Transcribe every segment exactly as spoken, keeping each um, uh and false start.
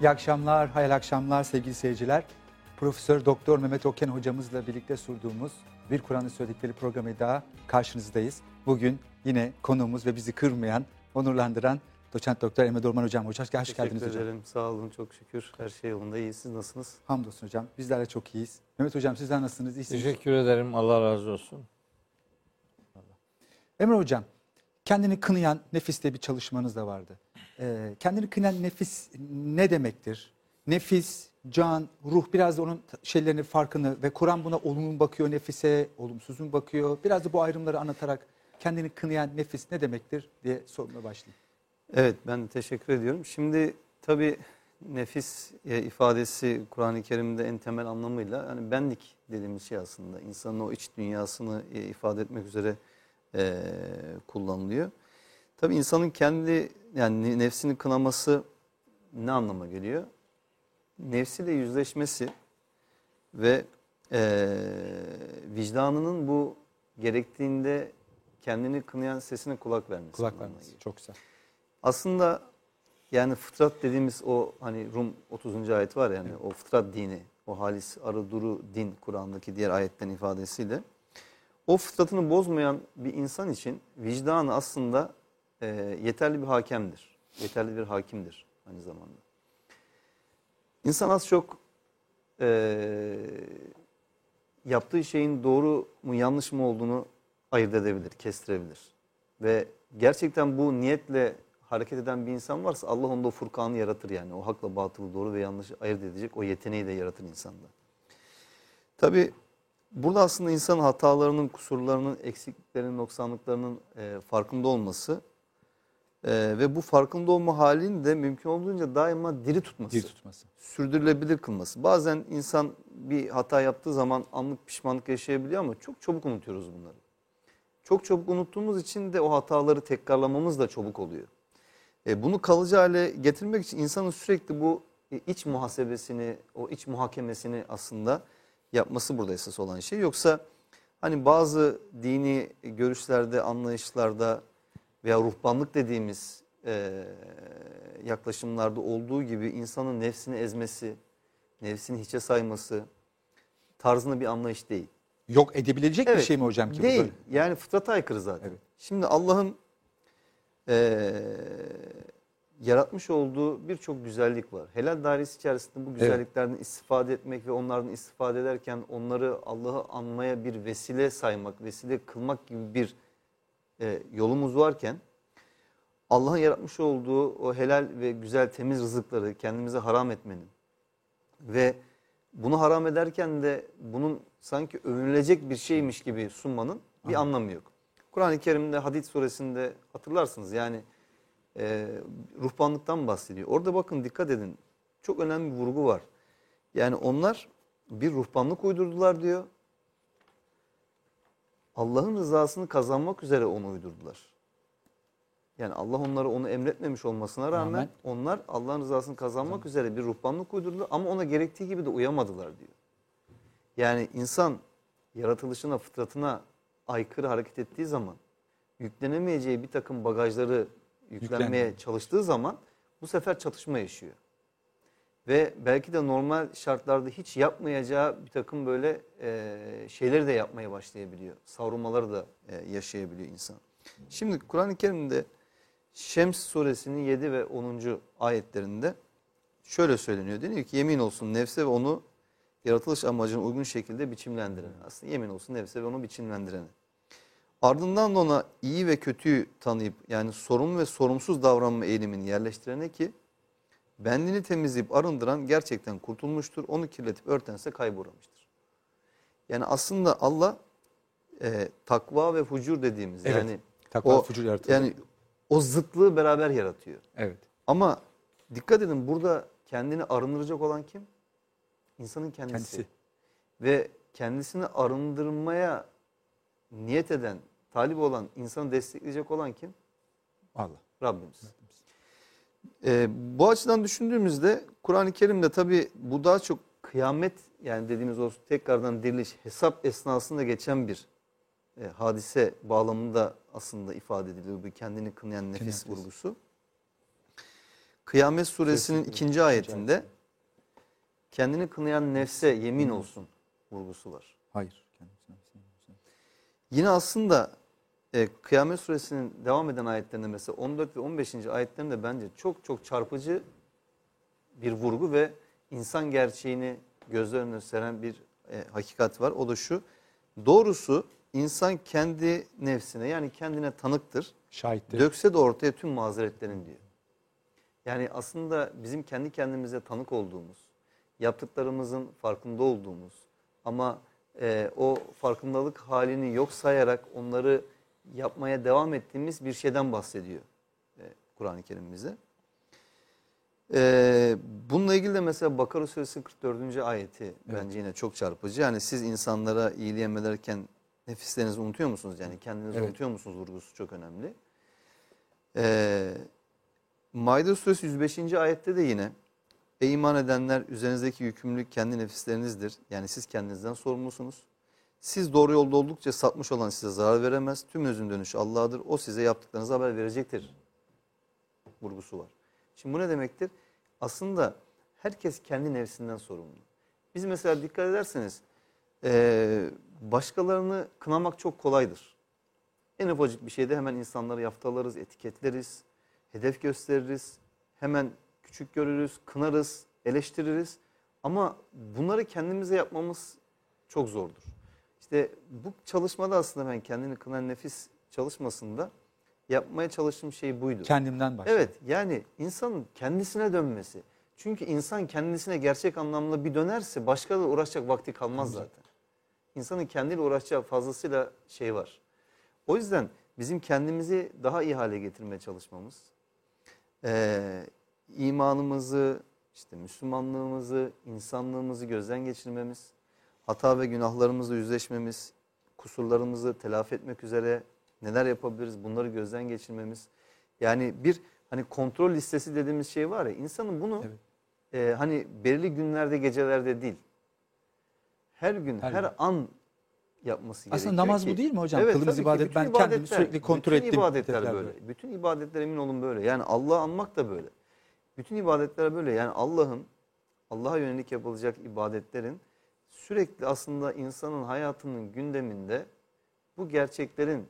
İyi akşamlar, hayırlı akşamlar sevgili seyirciler. Profesör Doktor Mehmet Oken hocamızla birlikte sunduğumuz Bir Kur'an'ın Söyledikleri programı daha karşınızdayız. Bugün yine konuğumuz ve bizi kırmayan, onurlandıran Doçent Doktor Emre Durman hocam. Hoş, hoş geldiniz hocam. Teşekkür ederim. Sağ olun, çok şükür. Her şey yolunda. İyi, siz nasılsınız? Hamdolsun hocam. Bizler de çok iyiyiz. Mehmet hocam sizler nasılsınız? İyisiniz. Teşekkür ederim. Allah razı olsun. Emre hocam, kendini kınayan nefis diye bir çalışmanız da vardı. Ee, kendini kınayan nefis ne demektir? Nefis, can, ruh, biraz da onun şeylerini, farkını ve Kur'an buna olumlu mu bakıyor nefise, olumsuz mu bakıyor? Biraz da bu ayrımları anlatarak kendini kınayan nefis ne demektir diye sormaya başlayayım. Evet, ben teşekkür ediyorum. Şimdi tabii nefis ifadesi Kur'an-ı Kerim'de en temel anlamıyla yani benlik dediğimiz şey aslında. İnsanın o iç dünyasını ifade etmek üzere e, kullanılıyor. Tabii insanın kendi yani nefsini kınaması ne anlama geliyor? Nefsiyle yüzleşmesi ve e, vicdanının bu gerektiğinde kendini kınayan sesine kulak vermesi. Kulak vermesi, çok güzel. Aslında yani fıtrat dediğimiz o hani Rum otuzuncu ayet var yani, evet. O fıtrat dini, o halis arı duru din Kur'an'daki diğer ayetten ifadesiyle o fıtratını bozmayan bir insan için vicdanı aslında e, yeterli bir hakemdir. Yeterli bir hakimdir aynı zamanda. İnsan az çok e, yaptığı şeyin doğru mu yanlış mı olduğunu ayırt edebilir, kestirebilir. Ve gerçekten bu niyetle hareket eden bir insan varsa Allah onda o Furkan'ı yaratır yani. O hakla batılı, doğru ve yanlışı ayırt edecek o yeteneği de yaratır insanda. Tabii burada aslında insanın hatalarının, kusurlarının, eksikliklerinin, noksanlıklarının e, farkında olması e, ve bu farkında olma halini de mümkün olduğunca daima diri tutması, diri tutması, sürdürülebilir kılması. Bazen insan bir hata yaptığı zaman anlık pişmanlık yaşayabiliyor ama çok çabuk unutuyoruz bunları. Çok çabuk unuttuğumuz için de o hataları tekrarlamamız da çabuk oluyor. Bunu kalıcı hale getirmek için insanın sürekli bu iç muhasebesini, o iç muhakemesini aslında yapması burada esas olan şey. Yoksa hani bazı dini görüşlerde, anlayışlarda veya ruhbanlık dediğimiz yaklaşımlarda olduğu gibi insanın nefsini ezmesi, nefsini hiçe sayması tarzında bir anlayış değil. Yok edebilecek evet, bir şey mi hocam ki? Değil. Burada? Yani fıtrata aykırı zaten. Evet. Şimdi Allah'ın Ee, yaratmış olduğu birçok güzellik var. Helal dairesi içerisinde bu güzelliklerden evet, istifade etmek ve onlardan istifade ederken onları Allah'ı anmaya bir vesile saymak, vesile kılmak gibi bir e, yolumuz varken Allah'ın yaratmış olduğu o helal ve güzel temiz rızıkları kendimize haram etmenin ve bunu haram ederken de bunun sanki övünülecek bir şeymiş gibi sunmanın bir aha, anlamı yok. Kur'an-ı Kerim'de Hadid suresinde hatırlarsınız yani e, ruhbanlıktan bahsediyor. Orada bakın dikkat edin, çok önemli bir vurgu var. Yani onlar bir ruhbanlık uydurdular diyor. Allah'ın rızasını kazanmak üzere onu uydurdular. Yani Allah onlara onu emretmemiş olmasına rağmen Ahmet, onlar Allah'ın rızasını kazanmak Ahmet, üzere bir ruhbanlık uydurdular ama ona gerektiği gibi de uyamadılar diyor. Yani insan yaratılışına, fıtratına aykırı hareket ettiği zaman, yüklenemeyeceği bir takım bagajları yüklenmeye Yüklen. çalıştığı zaman bu sefer çatışma yaşıyor. Ve belki de normal şartlarda hiç yapmayacağı bir takım böyle e, şeyleri de yapmaya başlayabiliyor. Savrulmaları da e, yaşayabiliyor insan. Şimdi Kur'an-ı Kerim'de Şems suresinin yedi ve onuncu ayetlerinde şöyle söyleniyor. Deniyor ki yemin olsun nefse ve onu yaratılış amacına uygun şekilde biçimlendirene. Aslında yemin olsun nefse ve onu biçimlendirene. Ardından da ona iyi ve kötüyü tanıyıp yani sorumlu ve sorumsuz davranma eğilimini yerleştirene ki benliğini temizleyip arındıran gerçekten kurtulmuştur. Onu kirletip örtense kaybolamıştır. Yani aslında Allah e, takva ve fucur dediğimiz evet, yani takva o, fucur yaratıyor. Yani o zıtlığı beraber yaratıyor. Evet. Ama dikkat edin burada kendini arındıracak olan kim? İnsanın kendisi. kendisi ve kendisini arındırmaya niyet eden, talip olan, insanı destekleyecek olan kim? Allah. Rabbimiz. Rabbimiz. Ee, bu açıdan düşündüğümüzde Kur'an-ı Kerim'de tabii bu daha çok kıyamet yani dediğimiz o tekrardan diriliş, hesap esnasında geçen bir e, hadise bağlamında aslında ifade ediliyor bu kendini kınayan nefis vurgusu. Kıyamet suresinin ikinci ayetinde kendini kınayan nefse yemin olsun vurgusu var. Hayır. Yine aslında e, Kıyamet suresinin devam eden ayetlerinde mesela on dört ve on beşinci ayetlerinde bence çok çok çarpıcı bir vurgu ve insan gerçeğini gözler önüne seren bir e, hakikat var. O da şu: doğrusu insan kendi nefsine, yani kendine tanıktır. Şahittir. Dökse de ortaya tüm mazeretlerin diyor. Yani aslında bizim kendi kendimize tanık olduğumuz, yaptıklarımızın farkında olduğumuz ama e, o farkındalık halini yok sayarak onları yapmaya devam ettiğimiz bir şeyden bahsediyor e, Kur'an-ı Kerim bize. E, bununla ilgili de mesela Bakara suresinin kırk dördüncü ayeti evet. bence yine çok çarpıcı. Yani siz insanlara iyiliği emrederken nefislerinizi unutuyor musunuz? Yani kendinizi evet. unutuyor musunuz vurgusu çok önemli. E, Maide suresi yüz beşinci ayette de yine ey iman edenler, üzerinizdeki yükümlülük kendi nefislerinizdir. Yani siz kendinizden sorumlusunuz. Siz doğru yolda oldukça sapmış olan size zarar veremez. Tüm özün dönüşü Allah'adır. O size yaptıklarınızı haber verecektir vurgusu var. Şimdi bu ne demektir? Aslında herkes kendi nefsinden sorumlu. Biz mesela dikkat ederseniz başkalarını kınamak çok kolaydır. En ufacık bir şeyde hemen insanları yaftalarız, etiketleriz, hedef gösteririz, hemen küçük görürüz, kınarız, eleştiririz. Ama bunları kendimize yapmamız çok zordur. İşte bu çalışmada aslında ben kendini kınayan nefis çalışmasında yapmaya çalıştığım şey buydu. Kendimden başladım. Evet, yani insanın kendisine dönmesi. Çünkü insan kendisine gerçek anlamda bir dönerse başkalarıyla uğraşacak vakti kalmaz zaten. İnsanın kendiyle uğraşacağı fazlasıyla şey var. O yüzden bizim kendimizi daha iyi hale getirmeye çalışmamız, ee, İmanımızı, işte Müslümanlığımızı, insanlığımızı gözden geçirmemiz, hata ve günahlarımızla yüzleşmemiz, kusurlarımızı telafi etmek üzere neler yapabiliriz bunları gözden geçirmemiz. Yani bir hani kontrol listesi dediğimiz şey var ya, insanın bunu evet. e, hani belirli günlerde, gecelerde değil, her gün, her, her gün. an yapması aslında gerekiyor. Aslında namaz ki, bu değil mi hocam? Evet, kılımız ibadet, ben kendimi sürekli kontrol ettim. Bütün ibadetler böyle. böyle. Bütün ibadetler emin olun böyle. Yani Allah'ı anmak da böyle. Bütün ibadetler böyle. Yani Allah'ın, Allah'a yönelik yapılacak ibadetlerin sürekli aslında insanın hayatının gündeminde bu gerçeklerin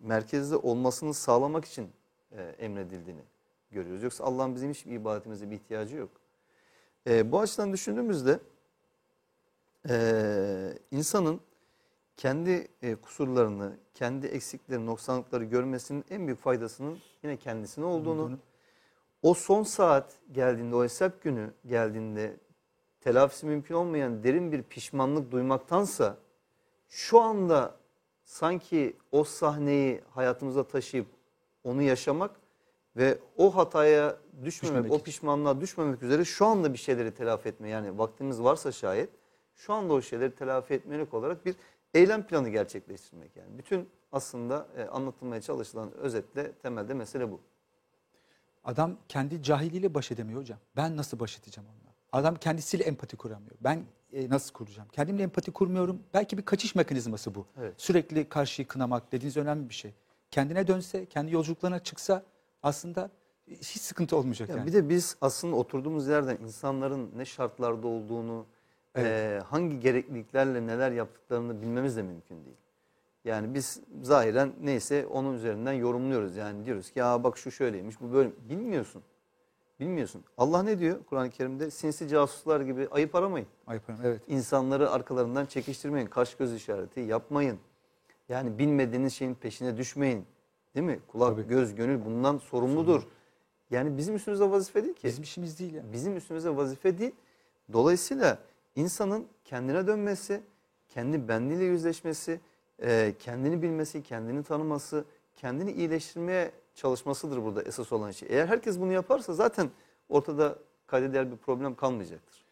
merkezde olmasını sağlamak için e, emredildiğini görüyoruz. Yoksa Allah'ın bizim hiçbir ibadetimize bir ihtiyacı yok. E, bu açıdan düşündüğümüzde e, insanın kendi e, kusurlarını, kendi eksiklerini, noksanlıkları görmesinin en büyük faydasının yine kendisine olduğunu, Hı-hı. o son saat geldiğinde, o hesap günü geldiğinde telafisi mümkün olmayan derin bir pişmanlık duymaktansa şu anda sanki o sahneyi hayatımıza taşıyıp onu yaşamak ve o hataya düşmemek, düşmemek o için. pişmanlığa düşmemek üzere şu anda bir şeyleri telafi etme, yani vaktimiz varsa şayet şu anda o şeyleri telafi etmelik olarak bir eylem planı gerçekleştirmek. Yani bütün aslında anlatılmaya çalışılan özetle temelde mesele bu. Adam kendi cahiliyle baş edemiyor hocam. Ben nasıl baş edeceğim onunla? Adam kendisiyle empati kuramıyor. Ben e, nasıl kuracağım? Kendimle empati kurmuyorum. Belki bir kaçış mekanizması bu. Evet. Sürekli karşıyı kınamak dediğiniz önemli bir şey. Kendine dönse, kendi yolculuklarına çıksa aslında hiç sıkıntı olmayacak. Ya yani. Bir de biz aslında oturduğumuz yerden insanların ne şartlarda olduğunu, evet. e, hangi gerekliliklerle neler yaptıklarını bilmemiz de mümkün değil. Yani biz zahiren neyse onun üzerinden yorumluyoruz. Yani diyoruz ki ya bak şu şöyleymiş, bu böyle. Bilmiyorsun. Bilmiyorsun. Allah ne diyor Kur'an-ı Kerim'de? Sinsi casuslar gibi ayıp aramayın. Ayıp aramayın, evet. İnsanları arkalarından çekiştirmeyin. Kaş göz işareti yapmayın. Yani bilmediğiniz şeyin peşine düşmeyin. Değil mi? Kulak, Tabii. göz, gönül bundan sorumludur. Yani bizim üstümüze vazife değil ki. Bizim işimiz değil yani. Bizim üstümüze vazife değil. Dolayısıyla insanın kendine dönmesi, kendi benliğiyle yüzleşmesi, kendini bilmesi, kendini tanıması, kendini iyileştirmeye çalışmasıdır burada esas olan şey. Eğer herkes bunu yaparsa zaten ortada kaydeder bir problem kalmayacaktır.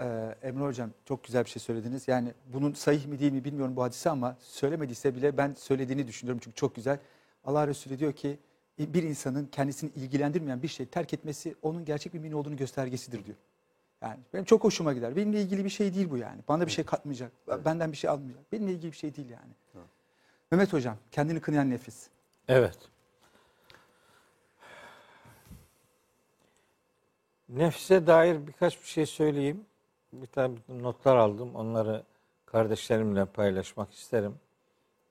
Ee, Emre Hocam çok güzel bir şey söylediniz. Yani bunun sahih mi değil mi bilmiyorum bu hadise, ama söylemediyse bile ben söylediğini düşünüyorum çünkü çok güzel. Allah Resulü diyor ki bir insanın kendisini ilgilendirmeyen bir şeyi terk etmesi onun gerçek bir mümin olduğunu göstergesidir diyor. Yani benim çok hoşuma gider. Benimle ilgili bir şey değil bu yani. Bana bir şey katmayacak. Evet. Benden bir şey almayacak. Benimle ilgili bir şey değil yani. Evet. Mehmet Hocam, kendini kınayan nefis. Evet. Nefse dair birkaç bir şey söyleyeyim. Bir tane notlar aldım. Onları kardeşlerimle paylaşmak isterim.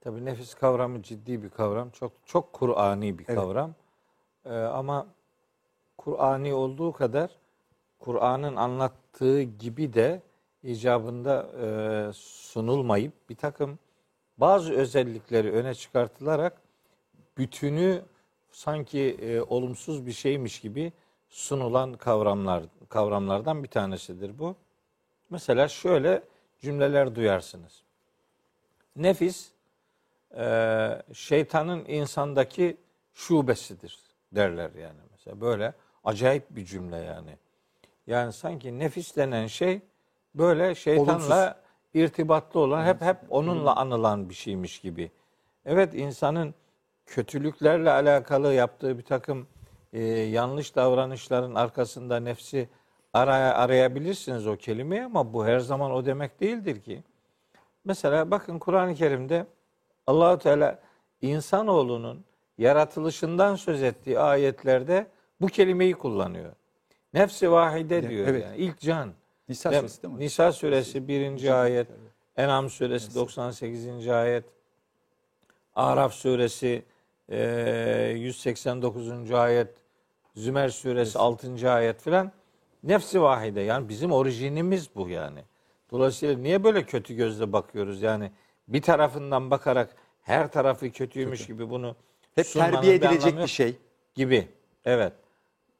Tabii nefis kavramı ciddi bir kavram. Çok çok Kur'ani bir kavram. Evet. Ee, ama Kur'ani olduğu kadar Kur'an'ın anlattığı gibi de icabında e, sunulmayıp bir takım bazı özellikleri öne çıkartılarak bütünü sanki e, olumsuz bir şeymiş gibi sunulan kavramlar kavramlardan bir tanesidir bu. Mesela şöyle cümleler duyarsınız. Nefis e, şeytanın insandaki şubesidir derler yani. Mesela böyle acayip bir cümle yani. Yani sanki nefis denen şey böyle şeytanla olumsuz, irtibatlı olan, hep hep onunla anılan bir şeymiş gibi. Evet, insanın kötülüklerle alakalı yaptığı bir takım e, yanlış davranışların arkasında nefsi araya, arayabilirsiniz o kelimeyi, ama bu her zaman o demek değildir ki. Mesela bakın Kur'an-ı Kerim'de Allah-u Teala insanoğlunun yaratılışından söz ettiği ayetlerde bu kelimeyi kullanıyor. Nefsi vahide diyor. Evet. Yani ilk can. Nisa suresi değil mi? Nisa suresi birinci ayet, Enam suresi doksan sekizinci ayet, Araf suresi yüz seksen dokuzuncu ayet, Zümer suresi altıncı ayet filan. Nefsi vahide, yani bizim orijinimiz bu yani. Dolayısıyla niye böyle kötü gözle bakıyoruz yani, bir tarafından bakarak her tarafı kötüymüş Kötü. gibi bunu hep terbiye edilecek bir şey gibi. Evet.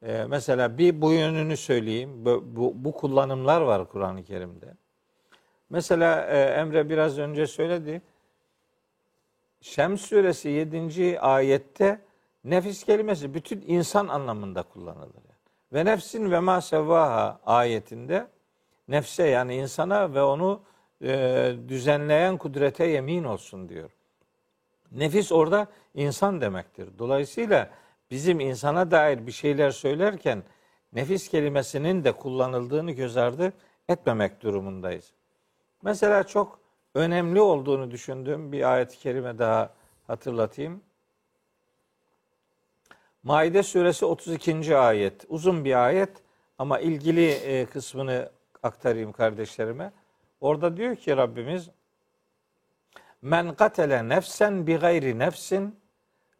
Ee, mesela bir bu yönünü söyleyeyim. Bu, bu, bu kullanımlar var Kur'an-ı Kerim'de. Mesela e, Emre biraz önce söyledi. Şems suresi yedinci ayette nefis kelimesi bütün insan anlamında kullanılır. Ve nefsin ve ma sevvaha ayetinde nefse, yani insana ve onu e, düzenleyen kudrete yemin olsun diyor. Nefis orada insan demektir. Dolayısıyla bizim insana dair bir şeyler söylerken nefis kelimesinin de kullanıldığını göz ardı etmemek durumundayız. Mesela çok önemli olduğunu düşündüğüm bir ayet-i kerime daha hatırlatayım. Maide suresi otuz ikinci ayet. Uzun bir ayet ama ilgili kısmını aktarayım kardeşlerime. Orada diyor ki Rabbimiz: "Men katele nefsen bi gayri nefsin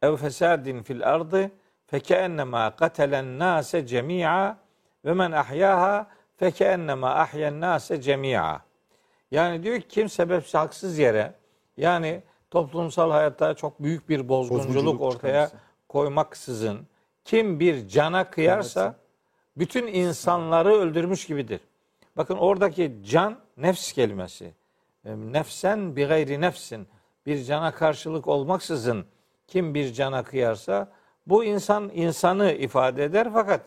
ev fesadin fil ardı fekeennemâ katelen nâse cemî'a ve men ahyâhâ fekeennemâ ahyen nâse cemî'a." Yani diyor ki kim sebepsiz haksız yere, yani toplumsal hayatta çok büyük bir bozgunculuk, bozgunculuk ortaya çıkarsa, koymaksızın kim bir cana kıyarsa bütün insanları öldürmüş gibidir. Bakın oradaki can nefs kelimesi. Nefsen bi gayri nefsin, bir cana karşılık olmaksızın kim bir cana kıyarsa, bu insan insanı ifade eder, fakat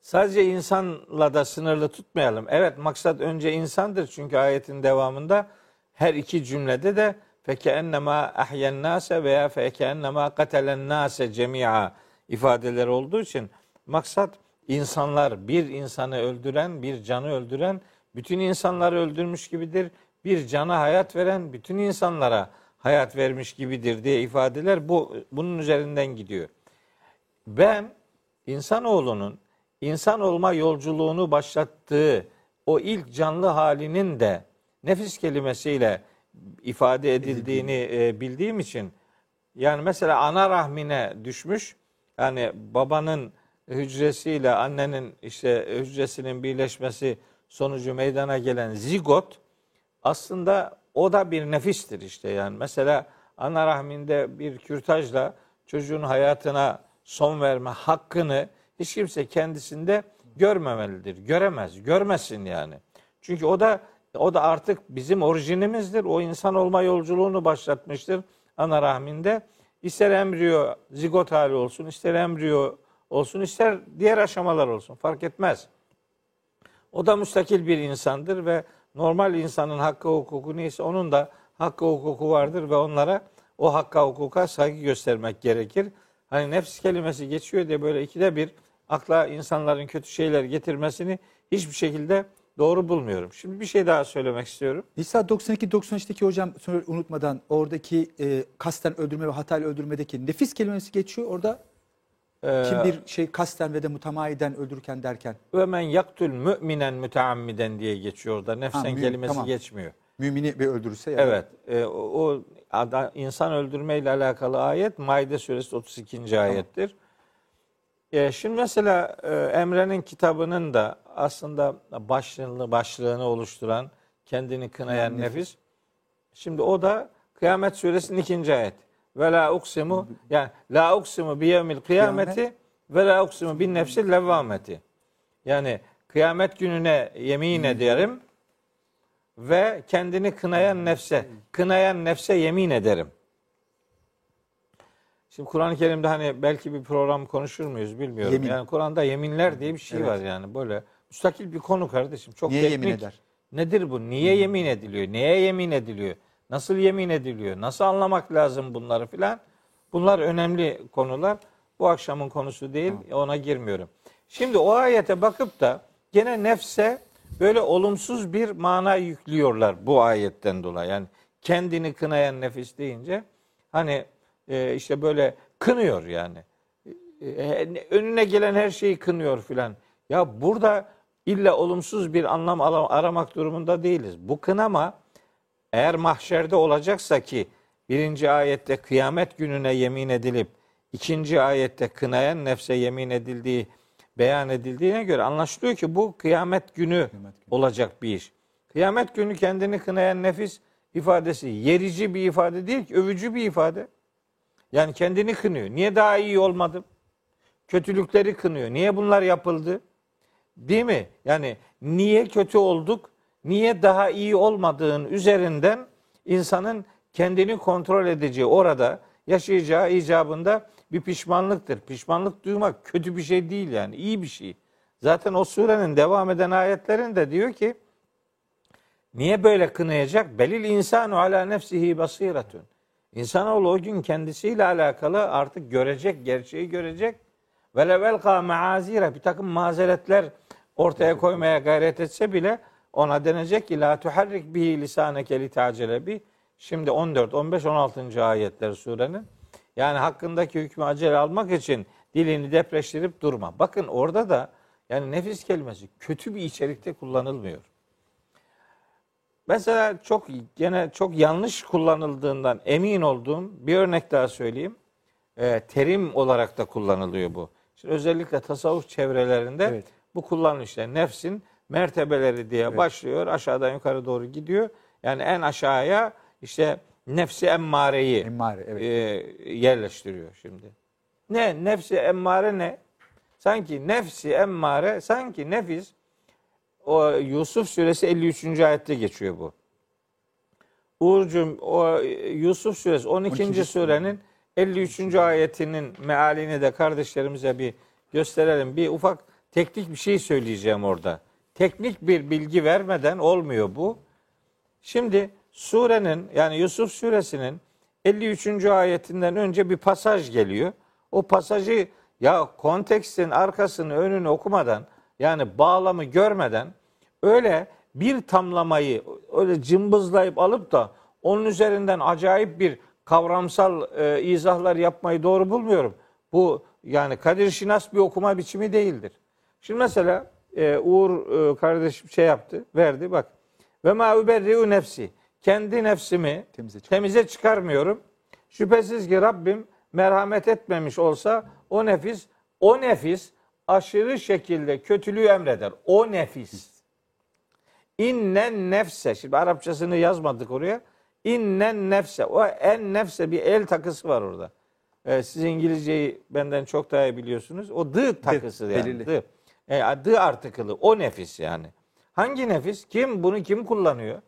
sadece insanla da sınırlı tutmayalım. Evet, maksat önce insandır, çünkü ayetin devamında her iki cümlede de فَكَاَنَّمَا اَحْيَا النَّاسَ veya فَكَاَنَّمَا قَتَلَ النَّاسَ cemi'a ifadeleri olduğu için maksat insanlar, bir insanı öldüren, bir canı öldüren bütün insanları öldürmüş gibidir. Bir cana hayat veren bütün insanlara hayat vermiş gibidir diye ifadeler bu bunun üzerinden gidiyor. Ben insanoğlunun insan olma yolculuğunu başlattığı o ilk canlı halinin de nefis kelimesiyle ifade edildiğini e, bildiğim için, yani mesela ana rahmine düşmüş, yani babanın hücresiyle annenin işte hücresinin birleşmesi sonucu meydana gelen zigot aslında o da bir nefistir işte yani. Mesela ana rahminde bir kürtajla çocuğun hayatına son verme hakkını hiç kimse kendisinde görmemelidir. Göremez, görmesin yani. Çünkü o da o da artık bizim orijinimizdir. O insan olma yolculuğunu başlatmıştır ana rahminde. İster embriyo zigot hali olsun, ister embriyo olsun, ister diğer aşamalar olsun, fark etmez. O da müstakil bir insandır ve normal insanın hakkı hukuku neyse onun da hakkı hukuku vardır ve onlara, o hakka hukuka saygı göstermek gerekir. Hani nefs kelimesi geçiyor diye böyle ikide bir akla insanların kötü şeyler getirmesini hiçbir şekilde doğru bulmuyorum. Şimdi bir şey daha söylemek istiyorum. Nisa doksan iki doksan üçteki hocam unutmadan oradaki e, kasten öldürme ve hatayla öldürmedeki nefis kelimesi geçiyor orada. Kim bir şey kasten ve de mutamaiden öldürürken derken. Ve men yaktül müminen müteammiden diye geçiyor da nefsen ha, mümin, kelimesi tamam. geçmiyor. Mümini bir öldürürse yani. Evet. E, o, o insan öldürmeyle alakalı ayet Maide suresi otuz ikinci tamam. ayettir. E, şimdi mesela e, Emre'nin kitabının da aslında başlığını, başlığını oluşturan Kendini Kınayan Nefis. Nefis. Şimdi o da Kıyamet suresinin ikinci ayeti. Ve la uksimu yani la uksimu bi yevmil kıyameti ve la uksimu bin nefsil levvameti. Yani kıyamet gününe yemin ederim ve kendini kınayan nefse, kınayan nefse yemin ederim. Şimdi Kur'an-ı Kerim'de hani belki bir program konuşur muyuz bilmiyorum. Yemin. Yani Kur'an'da yeminler diye bir şey evet. var yani böyle. Müstakil bir konu kardeşim. Çok Niye teknik. Yemin eder? Nedir bu? Niye hmm. yemin ediliyor? Neye yemin ediliyor? Nasıl yemin ediliyor? Nasıl anlamak lazım bunları filan? Bunlar önemli konular. Bu akşamın konusu değil. Ona girmiyorum. Şimdi o ayete bakıp da gene nefse böyle olumsuz bir mana yüklüyorlar bu ayetten dolayı. Yani kendini kınayan nefis deyince hani e, işte böyle kınıyor yani. E, önüne gelen her şeyi kınıyor filan. Ya burada illa olumsuz bir anlam aramak durumunda değiliz. Bu kınama eğer mahşerde olacaksa ki birinci ayette kıyamet gününe yemin edilip ikinci ayette kınayan nefse yemin edildiği beyan edildiğine göre anlaşılıyor ki bu kıyamet günü, kıyamet günü olacak bir iş. Kıyamet günü kendini kınayan nefis ifadesi yerici bir ifade değil ki, övücü bir ifade. Yani kendini kınıyor. Niye daha iyi olmadım? Kötülükleri kınıyor. Niye bunlar yapıldı? Değil mi? Yani niye kötü olduk? Niye daha iyi olmadığın üzerinden insanın kendini kontrol edeceği, orada yaşayacağı icabında bir pişmanlıktır. Pişmanlık duymak kötü bir şey değil yani, iyi bir şey. Zaten o surenin devam eden ayetlerinde diyor ki, niye böyle kınayacak? Belil insanu ala nefsihi basiratun. İnsanoğlu o gün kendisiyle alakalı artık görecek, gerçeği görecek. Ve levelka maazira, bir takım mazeretler ortaya koymaya gayret etse bile, ona denecek ki la tuharrik bihi lisaneke li ta'cele bi. Şimdi on dört, on beş, on altıncı ayetler surenin. Yani hakkındaki hükmü acele almak için dilini depreştirip durma. Bakın orada da yani nefis kelimesi kötü bir içerikte kullanılmıyor. Mesela çok gene çok yanlış kullanıldığından emin olduğum bir örnek daha söyleyeyim. E, terim olarak da kullanılıyor bu. Şimdi özellikle tasavvuf çevrelerinde evet. bu kullanılıyor. Nefsin mertebeleri diye evet. başlıyor. Aşağıdan yukarı doğru gidiyor. Yani en aşağıya işte nefsi emmareyi Emmare, evet. e, yerleştiriyor şimdi. Ne? Nefsi emmare ne? Sanki nefsi emmare, sanki nefis o Yusuf suresi elli üçüncü ayette geçiyor bu. Uğurcuğum o Yusuf suresi on ikinci surenin elli üçüncü ayetinin mealini de kardeşlerimize bir gösterelim. Bir ufak teknik bir şey söyleyeceğim orada. Teknik bir bilgi vermeden olmuyor bu. Şimdi surenin yani Yusuf suresinin elli üçüncü ayetinden önce bir pasaj geliyor. O pasajı ya kontekstin arkasını önünü okumadan yani bağlamı görmeden öyle bir tamlamayı öyle cımbızlayıp alıp da onun üzerinden acayip bir kavramsal e, izahlar yapmayı doğru bulmuyorum. Bu yani Kadir Şinas bir okuma biçimi değildir. Şimdi mesela Ee, Uğur e, kardeşim şey yaptı, verdi bak. Ve ma uberriu nefsi. Kendi nefsimi temize, temize çıkarmıyorum. Şüphesiz ki Rabbim merhamet etmemiş olsa o nefis, o nefis aşırı şekilde kötülüğü emreder. O nefis. İnnen nefse. Şimdi Arapçasını yazmadık oraya. İnnen nefse. O en nefse bir el takısı var orada. Ee, siz İngilizceyi benden çok daha iyi biliyorsunuz. O dı takısı de, yani. Dı. E, adı artıklı o nefis yani. Hangi nefis? Kim? Bunu kim kullanıyor?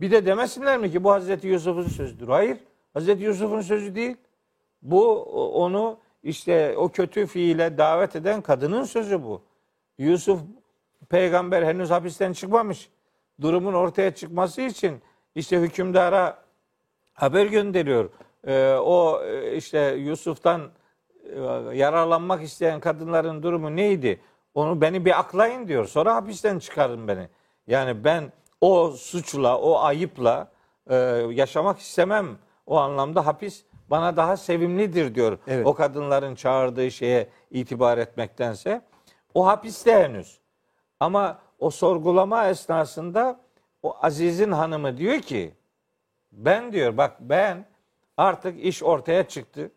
Bir de demesinler mi ki bu Hazreti Yusuf'un sözüdür? Hayır. Hazreti Yusuf'un sözü değil. Bu onu işte o kötü fiile davet eden kadının sözü bu. Yusuf peygamber henüz hapisten çıkmamış. Durumun ortaya çıkması için işte hükümdara haber gönderiyor. E, o işte Yusuf'tan e, yararlanmak isteyen kadınların durumu neydi? Onu beni bir aklayın diyor. Sonra hapisten çıkarın beni. Yani ben o suçla, o ayıpla e, yaşamak istemem. O anlamda hapis bana daha sevimlidir diyor. Evet. O kadınların çağırdığı şeye itibar etmektense. O hapiste henüz. Ama o sorgulama esnasında o Aziz'in hanımı diyor ki, ben diyor bak ben artık iş ortaya çıktı.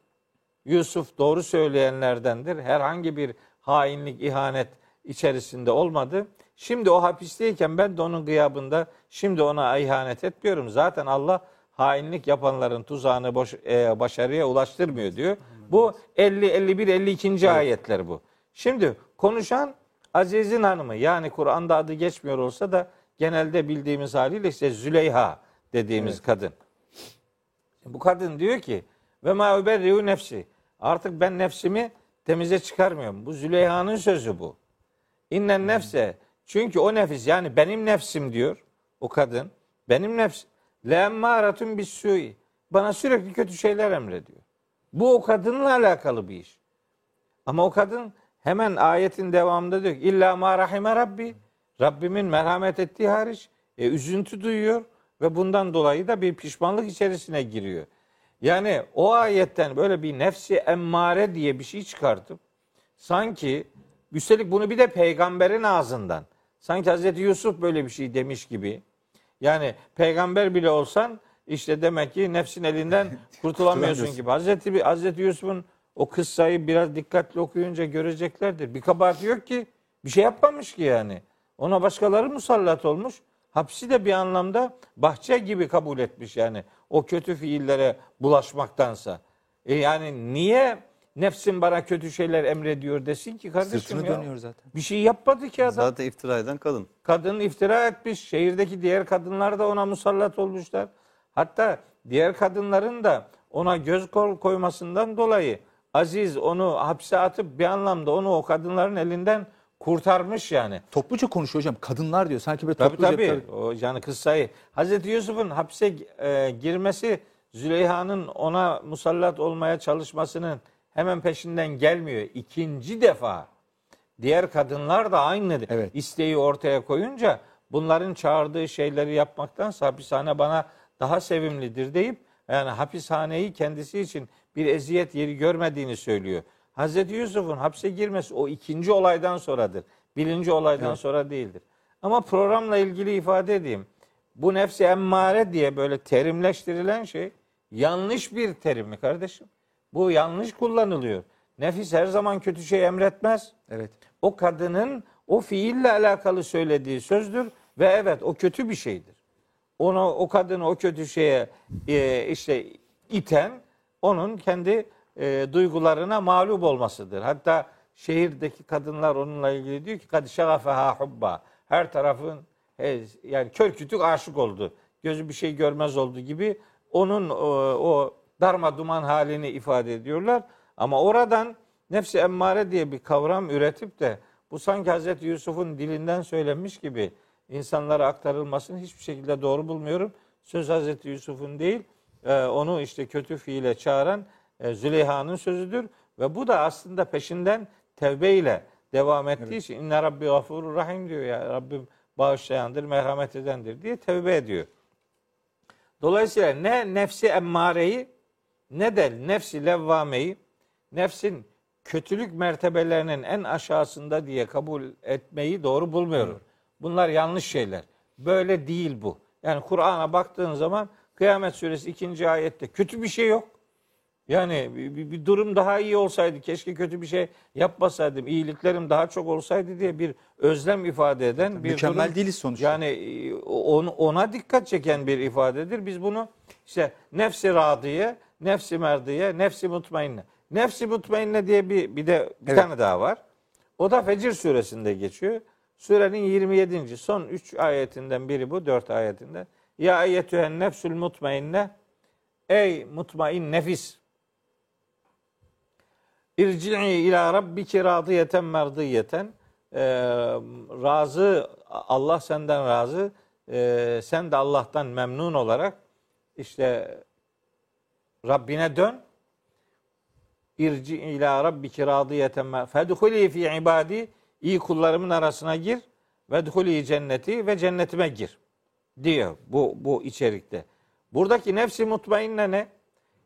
Yusuf doğru söyleyenlerdendir. Herhangi bir hainlik, ihanet içerisinde olmadı. Şimdi o hapisteyken ben de onun gıyabında şimdi ona ihanet etmiyorum. Zaten Allah hainlik yapanların tuzağını boş, e, başarıya ulaştırmıyor diyor. Bu elli, elli bir, elli iki. Evet. Ayetler bu. Şimdi konuşan Aziz'in hanımı, yani Kur'an'da adı geçmiyor olsa da genelde bildiğimiz haliyle işte Züleyha dediğimiz, evet, kadın. Bu kadın diyor ki ve ma uberriu nefsi. Artık ben nefsimi temize çıkarmıyorum. Bu Züleyha'nın sözü bu. İnnen nefse. Çünkü o nefis, yani benim nefsim diyor o kadın. Benim nefs. Lemmâratun bissûi. Bana sürekli kötü şeyler emrediyor. Bu o kadınla alakalı bir iş. Ama o kadın hemen ayetin devamında diyor ki İllâ mâ rahime rabbi. Rabbimin merhamet ettiği hariç e, üzüntü duyuyor ve bundan dolayı da bir pişmanlık içerisine giriyor. Yani o ayetten böyle bir nefsi emmare diye bir şey çıkartıp sanki, üstelik bunu bir de peygamberin ağzından, sanki Hazreti Yusuf böyle bir şey demiş gibi. Yani peygamber bile olsan işte demek ki nefsin elinden kurtulamıyorsun gibi. Hazreti, Hazreti Yusuf'un o kıssayı biraz dikkatli okuyunca göreceklerdir. Bir kabahati yok ki, bir şey yapmamış ki yani. Ona başkaları musallat olmuş. Hapsi de bir anlamda bahçe gibi kabul etmiş yani. O kötü fiillere bulaşmaktansa. E yani niye nefsim bana kötü şeyler emrediyor desin ki kardeşim? Sırtını ya. Dönüyor zaten. Bir şey yapmadı ki adam. Zaten iftira eden kadın. Kadın iftira etmiş. Şehirdeki diğer kadınlar da ona musallat olmuşlar. Hatta diğer kadınların da ona göz kol koymasından dolayı Aziz onu hapse atıp bir anlamda onu o kadınların elinden kurtarmış yani. Topluca konuşuyor hocam. Kadınlar diyor. Sanki böyle topluca. Tabii tabii. O, yani kıssayı. Hazreti Yusuf'un hapse e, girmesi Züleyha'nın ona musallat olmaya çalışmasının hemen peşinden gelmiyor. İkinci defa diğer kadınlar da aynı, evet, isteği ortaya koyunca bunların çağırdığı şeyleri yapmaktansa hapishane bana daha sevimlidir deyip yani hapishaneyi kendisi için bir eziyet yeri görmediğini söylüyor. Hazreti Yusuf'un hapse girmesi o ikinci olaydan sonradır. Birinci olaydan, evet, sonra değildir. Ama programla ilgili ifade edeyim. Bu nefsi emmare diye böyle terimleştirilen şey yanlış bir terim mi kardeşim? Bu yanlış kullanılıyor. Nefis her zaman kötü şey emretmez. Evet. O kadının o fiille alakalı söylediği sözdür ve evet o kötü bir şeydir. Ona, o kadını o kötü şeye e, işte iten onun kendi E, duygularına mağlup olmasıdır. Hatta şehirdeki kadınlar onunla ilgili diyor ki kad şagafeha hubba. Her tarafın e, yani kör kütük aşık oldu. Gözü bir şey görmez oldu gibi onun o, o darma duman halini ifade ediyorlar. Ama oradan nefsi emmare diye bir kavram üretip de bu sanki Hazreti Yusuf'un dilinden söylenmiş gibi insanlara aktarılmasını hiçbir şekilde doğru bulmuyorum. Söz Hazreti Yusuf'un değil, e, onu işte kötü fiile çağıran Züleyha'nın sözüdür ve bu da aslında peşinden tevbe ile devam ettiği, evet, için inna rabbi gafurur rahim diyor ya, Rabbim bağışlayandır, merhamet edendir diye tevbe ediyor. Dolayısıyla ne nefsi emmareyi ne de nefsi levvameyi, nefsin kötülük mertebelerinin en aşağısında diye kabul etmeyi doğru bulmuyorum. Bunlar yanlış şeyler. Böyle değil bu. Yani Kur'an'a baktığın zaman Kıyamet Suresi ikinci ayette kötü bir şey yok. Yani bir, bir durum daha iyi olsaydı, keşke kötü bir şey yapmasaydım, iyiliklerim daha çok olsaydı diye bir özlem ifade eden bir mükemmel durum, değiliz sonuçta. Yani on, ona dikkat çeken bir ifadedir. Biz bunu işte nefsi radiye, nefsi merdiye, nefsi mutmainne. Nefsi mutmainne diye bir bir de bir, evet, tane daha var. O da Fecir suresinde geçiyor. Surenin yirmi yedinci son üç ayetinden biri bu, dört ayetinden. Ya eyyetühen nefsül mutmainne. Ey mutmain nefis. İrci'i ila rabbiki radiyeten merdiyeten, ee, razı, Allah senden razı, ee, sen de Allah'tan memnun olarak işte Rabbine dön. İrci'i ila rabbiki radiyeten merdiyeten fedhuli fi ibadi, iyi kullarımın arasına gir ve dhuli cenneti, ve cennetime gir diyor bu bu içerikte. Buradaki nefsi mutmainne ne?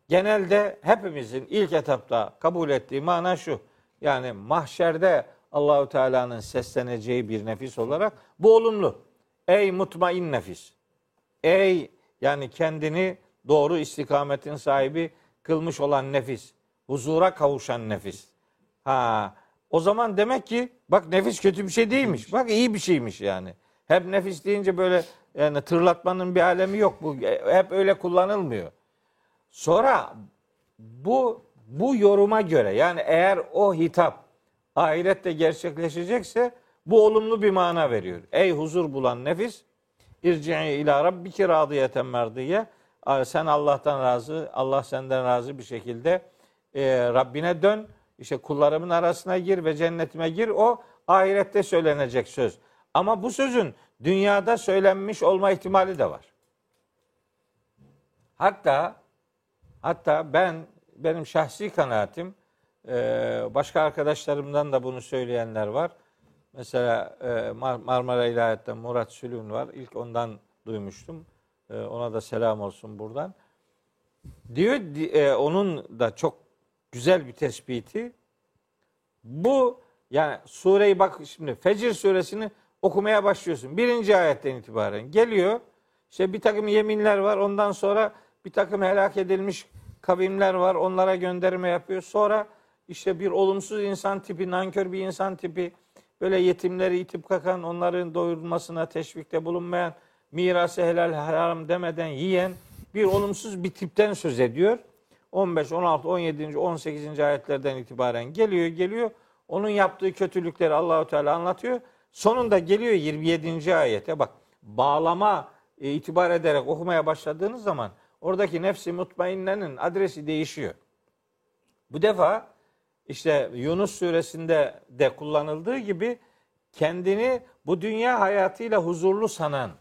genelde hepimizin ilk etapta kabul ettiği mana şu. Yani mahşerde Allahu Teala'nın sesleneceği bir nefis olarak bu olumlu. Ey mutmain nefis. Ey yani kendini doğru istikametin sahibi kılmış olan nefis. Huzura kavuşan nefis. Ha, o zaman demek ki bak nefis kötü bir şey değilmiş. Bak iyi bir şeymiş yani. Hep nefis deyince böyle yani tırlatmanın bir alemi yok. Bu hep öyle kullanılmıyor. Sonra bu bu yoruma göre yani eğer o hitap ahirette gerçekleşecekse bu olumlu bir mana veriyor. Ey huzur bulan nefis, irci'i ila rabbiki radiyeten merdiye, sen Allah'tan razı, Allah senden razı bir şekilde e, Rabbine dön, işte kullarımın arasına gir ve cennetime gir. O ahirette söylenecek söz. Ama bu sözün dünyada söylenmiş olma ihtimali de var. Hatta hatta ben benim şahsi kanaatim, başka arkadaşlarımdan da bunu söyleyenler var. Mesela Marmara İlahiyat'ta Murat Sülün var. İlk ondan duymuştum. Ona da selam olsun buradan. Diyor, onun da çok güzel bir tespiti. Bu yani sureyi bak şimdi Fecir suresini okumaya başlıyorsun. Birinci ayetten itibaren geliyor. İşte bir takım yeminler var. Ondan sonra bir takım helak edilmiş kavimler var. Onlara gönderme yapıyor. Sonra işte bir olumsuz insan tipi, nankör bir insan tipi, böyle yetimleri itip kakan, onların doyurulmasına teşvikte bulunmayan, mirası helal haram demeden yiyen bir olumsuz bir tipten söz ediyor. on beş, on altı, on yedi, on sekizinci ayetlerden itibaren geliyor, geliyor. Onun yaptığı kötülükleri Allahu Teala anlatıyor. Sonunda geliyor yirmi yedinci ayete. Bak, bağlama itibar ederek okumaya başladığınız zaman oradaki nefsi mutmainnenin adresi değişiyor. Bu defa işte Yunus suresinde de kullanıldığı gibi kendini bu dünya hayatıyla huzurlu sanan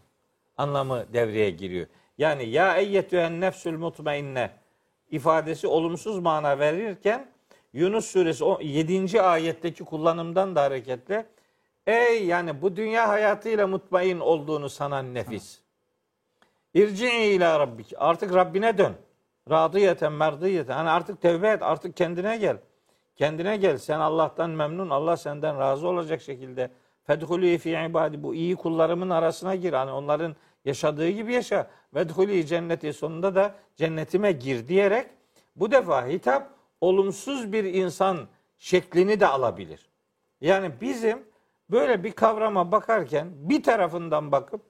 anlamı devreye giriyor. Yani ya eyyetühen nefsül mutmainne ifadesi olumsuz mana verirken Yunus suresi yedinci ayetteki kullanımdan da hareketle ey yani bu dünya hayatıyla mutmain olduğunu sanan nefis. İrci'i ila rabbik. Artık Rabbine dön. Radiyeten merdiyeten. Hani artık tevbe et. Artık kendine gel. Kendine gel. Sen Allah'tan memnun. Allah senden razı olacak şekilde. Fedhulî fî ibâdî. Bu iyi kullarımın arasına gir. Hani onların yaşadığı gibi yaşa. Vedhulî cenneti. Sonunda da cennetime gir diyerek bu defa hitap olumsuz bir insan şeklini de alabilir. Yani bizim böyle bir kavrama bakarken bir tarafından bakıp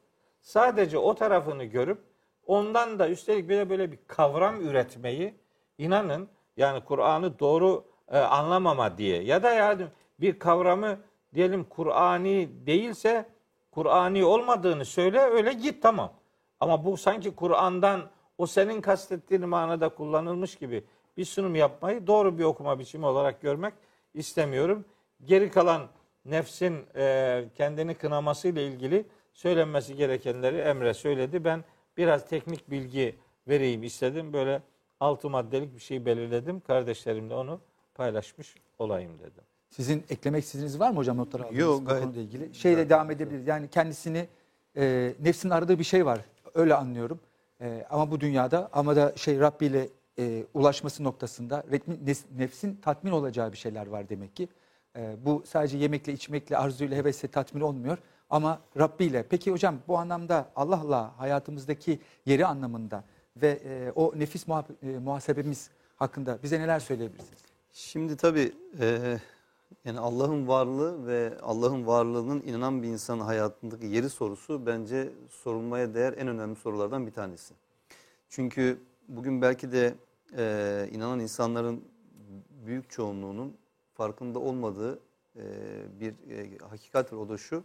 sadece o tarafını görüp ondan da üstelik böyle böyle bir kavram üretmeyi inanın yani Kur'an'ı doğru e, anlamama diye ya da yani bir kavramı diyelim Kur'ani değilse Kur'ani olmadığını söyle öyle git tamam. Ama bu sanki Kur'an'dan o senin kastettiğin manada kullanılmış gibi bir sunum yapmayı doğru bir okuma biçimi olarak görmek istemiyorum. Geri kalan nefsin e, kendini kınamasıyla ilgili söylenmesi gerekenleri Emre söyledi. Ben biraz teknik bilgi vereyim istedim. Böyle altı maddelik bir şey belirledim. Kardeşlerimle onu paylaşmış olayım dedim. Sizin eklemek istediğiniz var mı hocam notları aldınız? Yok gayet. Konuyla ilgili. Şeyle evet, devam edebiliriz. Yani kendisini, e, nefsin aradığı bir şey var. Öyle anlıyorum. E, ama bu dünyada ama da şey Rabbi ile e, ulaşması noktasında nefsin tatmin olacağı bir şeyler var demek ki. E, bu sadece yemekle, içmekle, arzuyla, hevesle tatmin olmuyor. Ama Rabbi ile. Peki hocam bu anlamda Allah'la hayatımızdaki yeri anlamında ve e, o nefis muha- e, muhasebemiz hakkında bize neler söyleyebilirsiniz? Şimdi tabii e, yani Allah'ın varlığı ve Allah'ın varlığının inanan bir insanın hayatındaki yeri sorusu bence sorulmaya değer en önemli sorulardan bir tanesi. Çünkü bugün belki de e, inanan insanların büyük çoğunluğunun farkında olmadığı e, bir e, hakikat var, o da şu.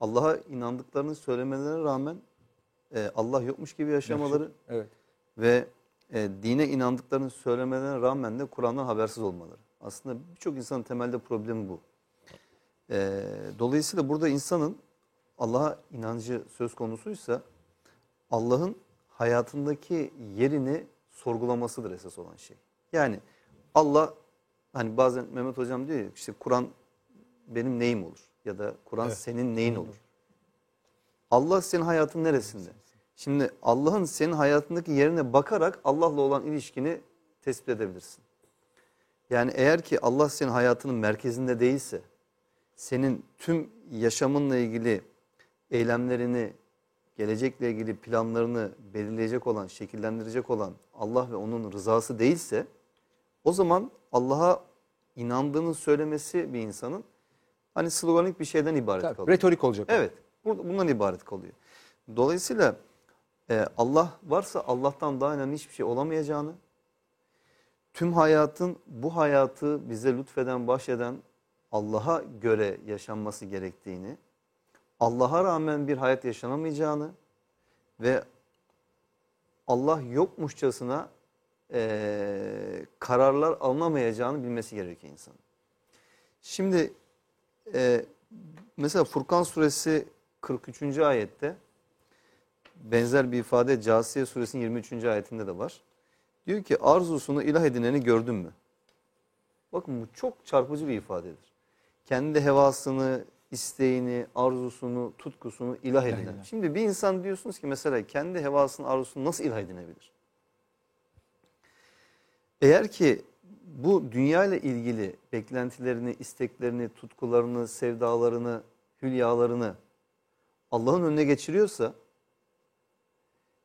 Allah'a inandıklarını söylemelerine rağmen e, Allah yokmuş gibi yaşamaları evet. ve e, dine inandıklarını söylemelerine rağmen de Kur'an'dan habersiz olmaları. Aslında birçok insanın temelde problemi bu. E, dolayısıyla burada insanın Allah'a inancı söz konusuysa Allah'ın hayatındaki yerini sorgulamasıdır esas olan şey. Yani Allah hani bazen Mehmet hocam diyor ya işte Kur'an benim neyim olur? Ya da Kur'an evet. senin neyin olur? Allah senin hayatın neresinde? Şimdi Allah'ın senin hayatındaki yerine bakarak Allah'la olan ilişkini tespit edebilirsin. Yani eğer ki Allah senin hayatının merkezinde değilse, senin tüm yaşamınla ilgili eylemlerini, gelecekle ilgili planlarını belirleyecek olan, şekillendirecek olan Allah ve onun rızası değilse, o zaman Allah'a inandığını söylemesi bir insanın hani sloganik bir şeyden ibaret Tabii, kalıyor. Retorik olacak. Evet, bundan ibaret kalıyor. Dolayısıyla Allah varsa Allah'tan daha önemli hiçbir şey olamayacağını, tüm hayatın bu hayatı bize lütfeden, bahşeden Allah'a göre yaşanması gerektiğini, Allah'a rağmen bir hayat yaşanamayacağını ve Allah yokmuşçasına e, kararlar alınamayacağını bilmesi gerekiyor insanın. Şimdi e, mesela Furkan suresi kırk üçüncü ayette benzer bir ifade Câsiye suresinin yirmi üçüncü ayetinde de var. Diyor ki arzusunu ilah edineni gördün mü? Bakın bu çok çarpıcı bir ifadedir. Kendi hevasını, isteğini, arzusunu, tutkusunu ilah edinen. Yani. Şimdi bir insan diyorsunuz ki mesela kendi hevasını, arzusunu nasıl ilah edinebilir? Eğer ki bu dünya ile ilgili beklentilerini, isteklerini, tutkularını, sevdalarını, hülyalarını Allah'ın önüne geçiriyorsa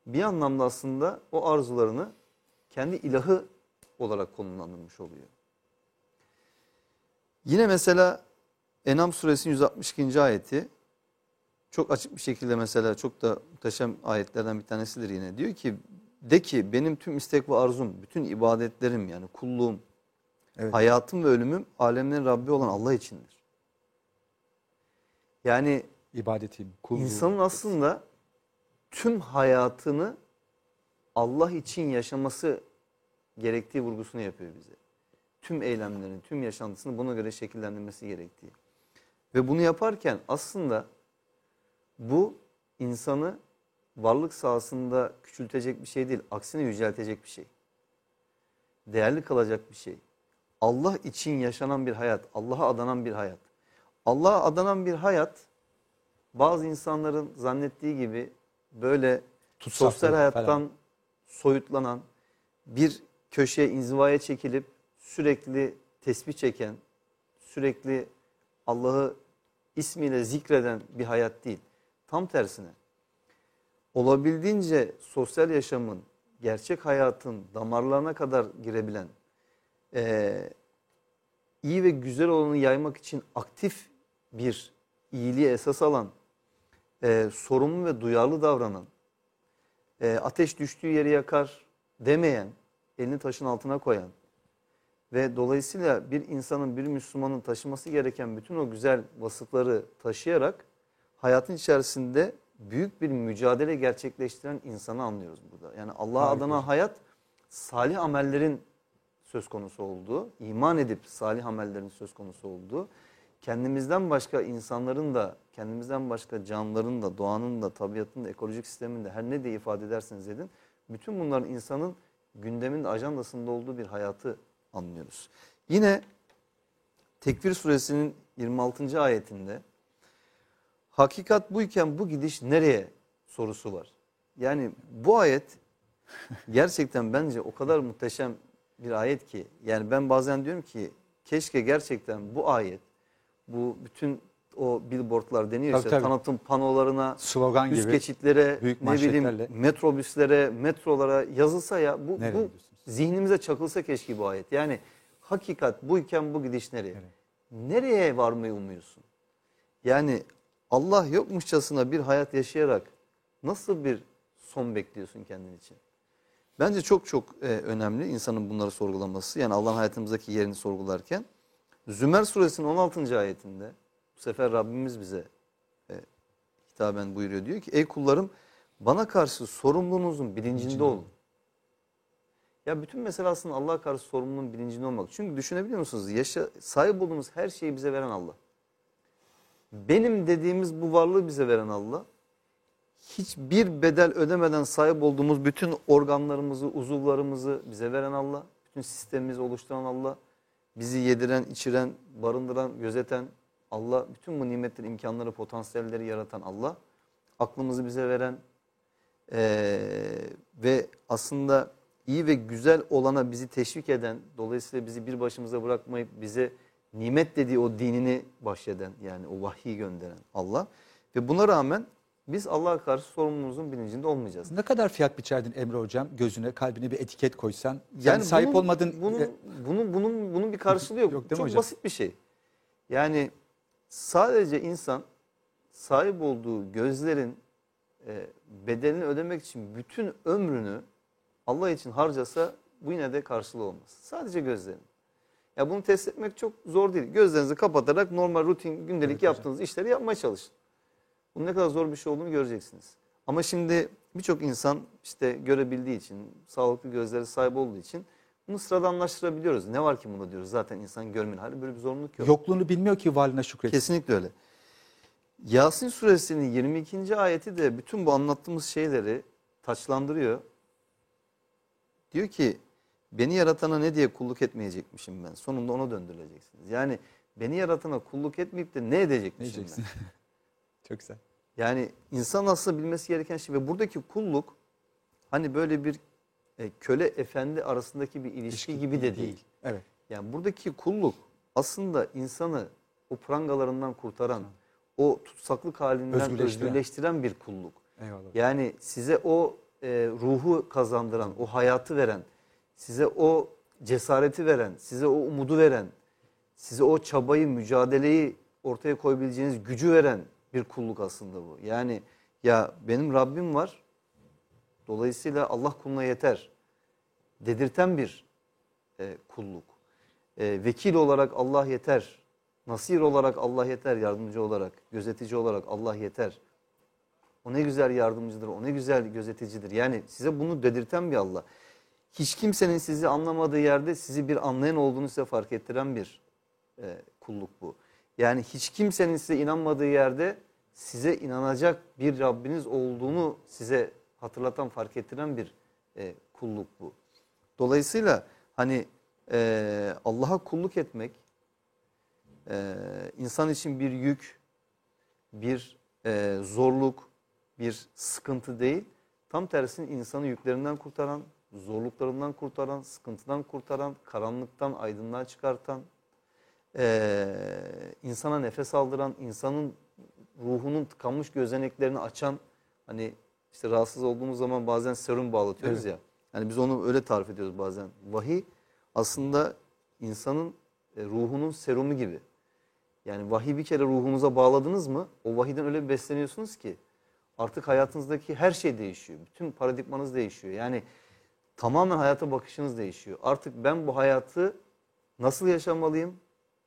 bir anlamda aslında o arzularını kendi ilahı olarak konumlandırmış oluyor. Yine mesela Enam suresinin yüz altmış ikinci ayeti çok açık bir şekilde mesela çok da muhteşem ayetlerden bir tanesidir yine. Diyor ki de ki benim tüm istek ve arzum, bütün ibadetlerim yani kulluğum, evet, hayatım ve ölümüm alemlerin Rabbi olan Allah içindir. Yani ibadetim, kulluğum, insanın aslında tüm hayatını Allah için yaşaması gerektiği vurgusunu yapıyor bize. Tüm eylemlerini, tüm yaşantısını buna göre şekillendirmesi gerektiği. Ve bunu yaparken aslında bu insanı varlık sahasında küçültecek bir şey değil, aksine yüceltecek bir şey. Değerli kalacak bir şey. Allah için yaşanan bir hayat, Allah'a adanan bir hayat. Allah'a adanan bir hayat bazı insanların zannettiği gibi böyle Tutsaklı, sosyal hayattan falan soyutlanan, bir köşeye, inzivaya çekilip sürekli tesbih çeken, sürekli Allah'ı ismiyle zikreden bir hayat değil. Tam tersine olabildiğince sosyal yaşamın, gerçek hayatın damarlarına kadar girebilen, e, iyi ve güzel olanı yaymak için aktif bir iyiliği esas alan, e, sorumlu ve duyarlı davranan, e, ateş düştüğü yeri yakar demeyen, elini taşın altına koyan ve dolayısıyla bir insanın, bir Müslümanın taşıması gereken bütün o güzel vasıfları taşıyarak hayatın içerisinde büyük bir mücadele gerçekleştiren insanı anlıyoruz burada. Yani Allah'a adanan hayat salih amellerin söz konusu olduğu, iman edip salih amellerin söz konusu olduğu, kendimizden başka insanların da, kendimizden başka canlıların da, doğanın da, tabiatın da, ekolojik sistemin de her ne diye ifade ederseniz edin, bütün bunların insanın gündemin ajandasında olduğu bir hayatı anlıyoruz. Yine Tekvir suresinin yirmi altıncı ayetinde hakikat buyken bu gidiş nereye sorusu var. Yani bu ayet gerçekten bence o kadar muhteşem bir ayet ki, yani ben bazen diyorum ki keşke gerçekten bu ayet, bu bütün o billboardlar deniyor tabii, işte tabii. tanıtım panolarına, slogan üst gibi, geçitlere, ne bileyim metrobüslere, metrolara yazılsa ya bu, bu zihnimize çakılsa keşke bu ayet. Yani hakikat buyken bu gidiş nereye? Evet. Nereye varmayı umuyorsun? Yani Allah yokmuşçasına bir hayat yaşayarak nasıl bir son bekliyorsun kendin için? Bence çok çok e, önemli insanın bunları sorgulaması. Yani Allah'ın hayatımızdaki yerini sorgularken. Zümer suresinin on altıncı ayetinde bu sefer Rabbimiz bize e, hitaben buyuruyor. Diyor ki ey kullarım bana karşı sorumluluğunuzun bilincinde İçin. olun. Ya bütün mesele aslında Allah'a karşı sorumluluğun bilincinde olmak. Çünkü düşünebiliyor musunuz? Yaşa, sahip olduğumuz her şeyi bize veren Allah. Benim dediğimiz bu varlığı bize veren Allah. Hiçbir bedel ödemeden sahip olduğumuz bütün organlarımızı, uzuvlarımızı bize veren Allah. Bütün sistemimizi oluşturan Allah. Bizi yediren, içiren, barındıran, gözeten Allah. Bütün bu nimetleri, imkanları, potansiyelleri yaratan Allah. Aklımızı bize veren, Ee, ve aslında iyi ve güzel olana bizi teşvik eden, dolayısıyla bizi bir başımıza bırakmayıp bize nimet dediği o dinini bahşeden, yani o vahyi gönderen Allah. Ve buna rağmen biz Allah'a karşı sorumluluğumuzun bilincinde olmayacağız. Ne kadar fiyat biçerdin Emre hocam? Gözüne, kalbine bir etiket koysan. Yani, yani bunun, sahip olmadığın... Bunun, bunun, bunun, bunun bir karşılığı yok. Yok, çok basit bir şey. Yani sadece insan sahip olduğu gözlerin e, bedelini ödemek için bütün ömrünü Allah için harcasa bu yine de karşılığı olmaz. Sadece gözlerin. Ya bunu test etmek çok zor değil. Gözlerinizi kapatarak normal rutin gündelik evet, yaptığınız hocam. işleri yapmaya çalışın. Bunun ne kadar zor bir şey olduğunu göreceksiniz. Ama şimdi birçok insan işte görebildiği için, sağlıklı gözlere sahip olduğu için bunu sıradanlaştırabiliyoruz. Ne var ki bunda diyoruz, zaten insan görmenin hali, böyle bir zorunluluk yok. Yokluğunu bilmiyor ki varlığına şükretsin. Kesinlikle öyle. Yasin suresinin yirmi ikinci ayeti de bütün bu anlattığımız şeyleri taçlandırıyor. Diyor ki beni yaratana ne diye kulluk etmeyecekmişim ben. Sonunda ona döndürüleceksiniz. Yani beni yaratana kulluk etmeyip de ne edecekmişim ben. Çok güzel. Yani insan aslında bilmesi gereken şey ve buradaki kulluk hani böyle bir e, köle efendi arasındaki bir ilişki, ilişki gibi de değil. değil. Evet. Yani buradaki kulluk aslında insanı o prangalarından kurtaran, o tutsaklık halinden özgürleştiren, özgürleştiren bir kulluk. Eyvallah. Yani size o e, ruhu kazandıran, o hayatı veren, size o cesareti veren, size o umudu veren, size o çabayı, mücadeleyi ortaya koyabileceğiniz gücü veren bir kulluk aslında bu. Yani ya benim Rabbim var, dolayısıyla Allah kuluna yeter dedirten bir e, kulluk. E, vekil olarak Allah yeter, nasir olarak Allah yeter, yardımcı olarak, gözetici olarak Allah yeter. O ne güzel yardımcıdır, o ne güzel gözeticidir. Yani size bunu dedirten bir Allah. Hiç kimsenin sizi anlamadığı yerde sizi bir anlayan olduğunu size fark ettiren bir e, kulluk bu. Yani hiç kimsenin size inanmadığı yerde size inanacak bir Rabbiniz olduğunu size hatırlatan, fark ettiren bir e, kulluk bu. Dolayısıyla hani e, Allah'a kulluk etmek e, insan için bir yük, bir e, zorluk, bir sıkıntı değil. Tam tersine insanı yüklerinden kurtaran, zorluklarından kurtaran, sıkıntıdan kurtaran, karanlıktan aydınlığa çıkartan, Ee, insana nefes aldıran, insanın ruhunun tıkanmış gözeneklerini açan, hani işte rahatsız olduğumuz zaman bazen serum bağlatıyoruz evet. ya. Yani biz onu öyle tarif ediyoruz bazen. Vahiy aslında insanın e, ruhunun serumu gibi. Yani vahiy bir kere ruhunuza bağladınız mı o vahiyden öyle bir besleniyorsunuz ki artık hayatınızdaki her şey değişiyor. Bütün paradigmanız değişiyor. Yani tamamen hayata bakışınız değişiyor. Artık ben bu hayatı nasıl yaşamalıyım?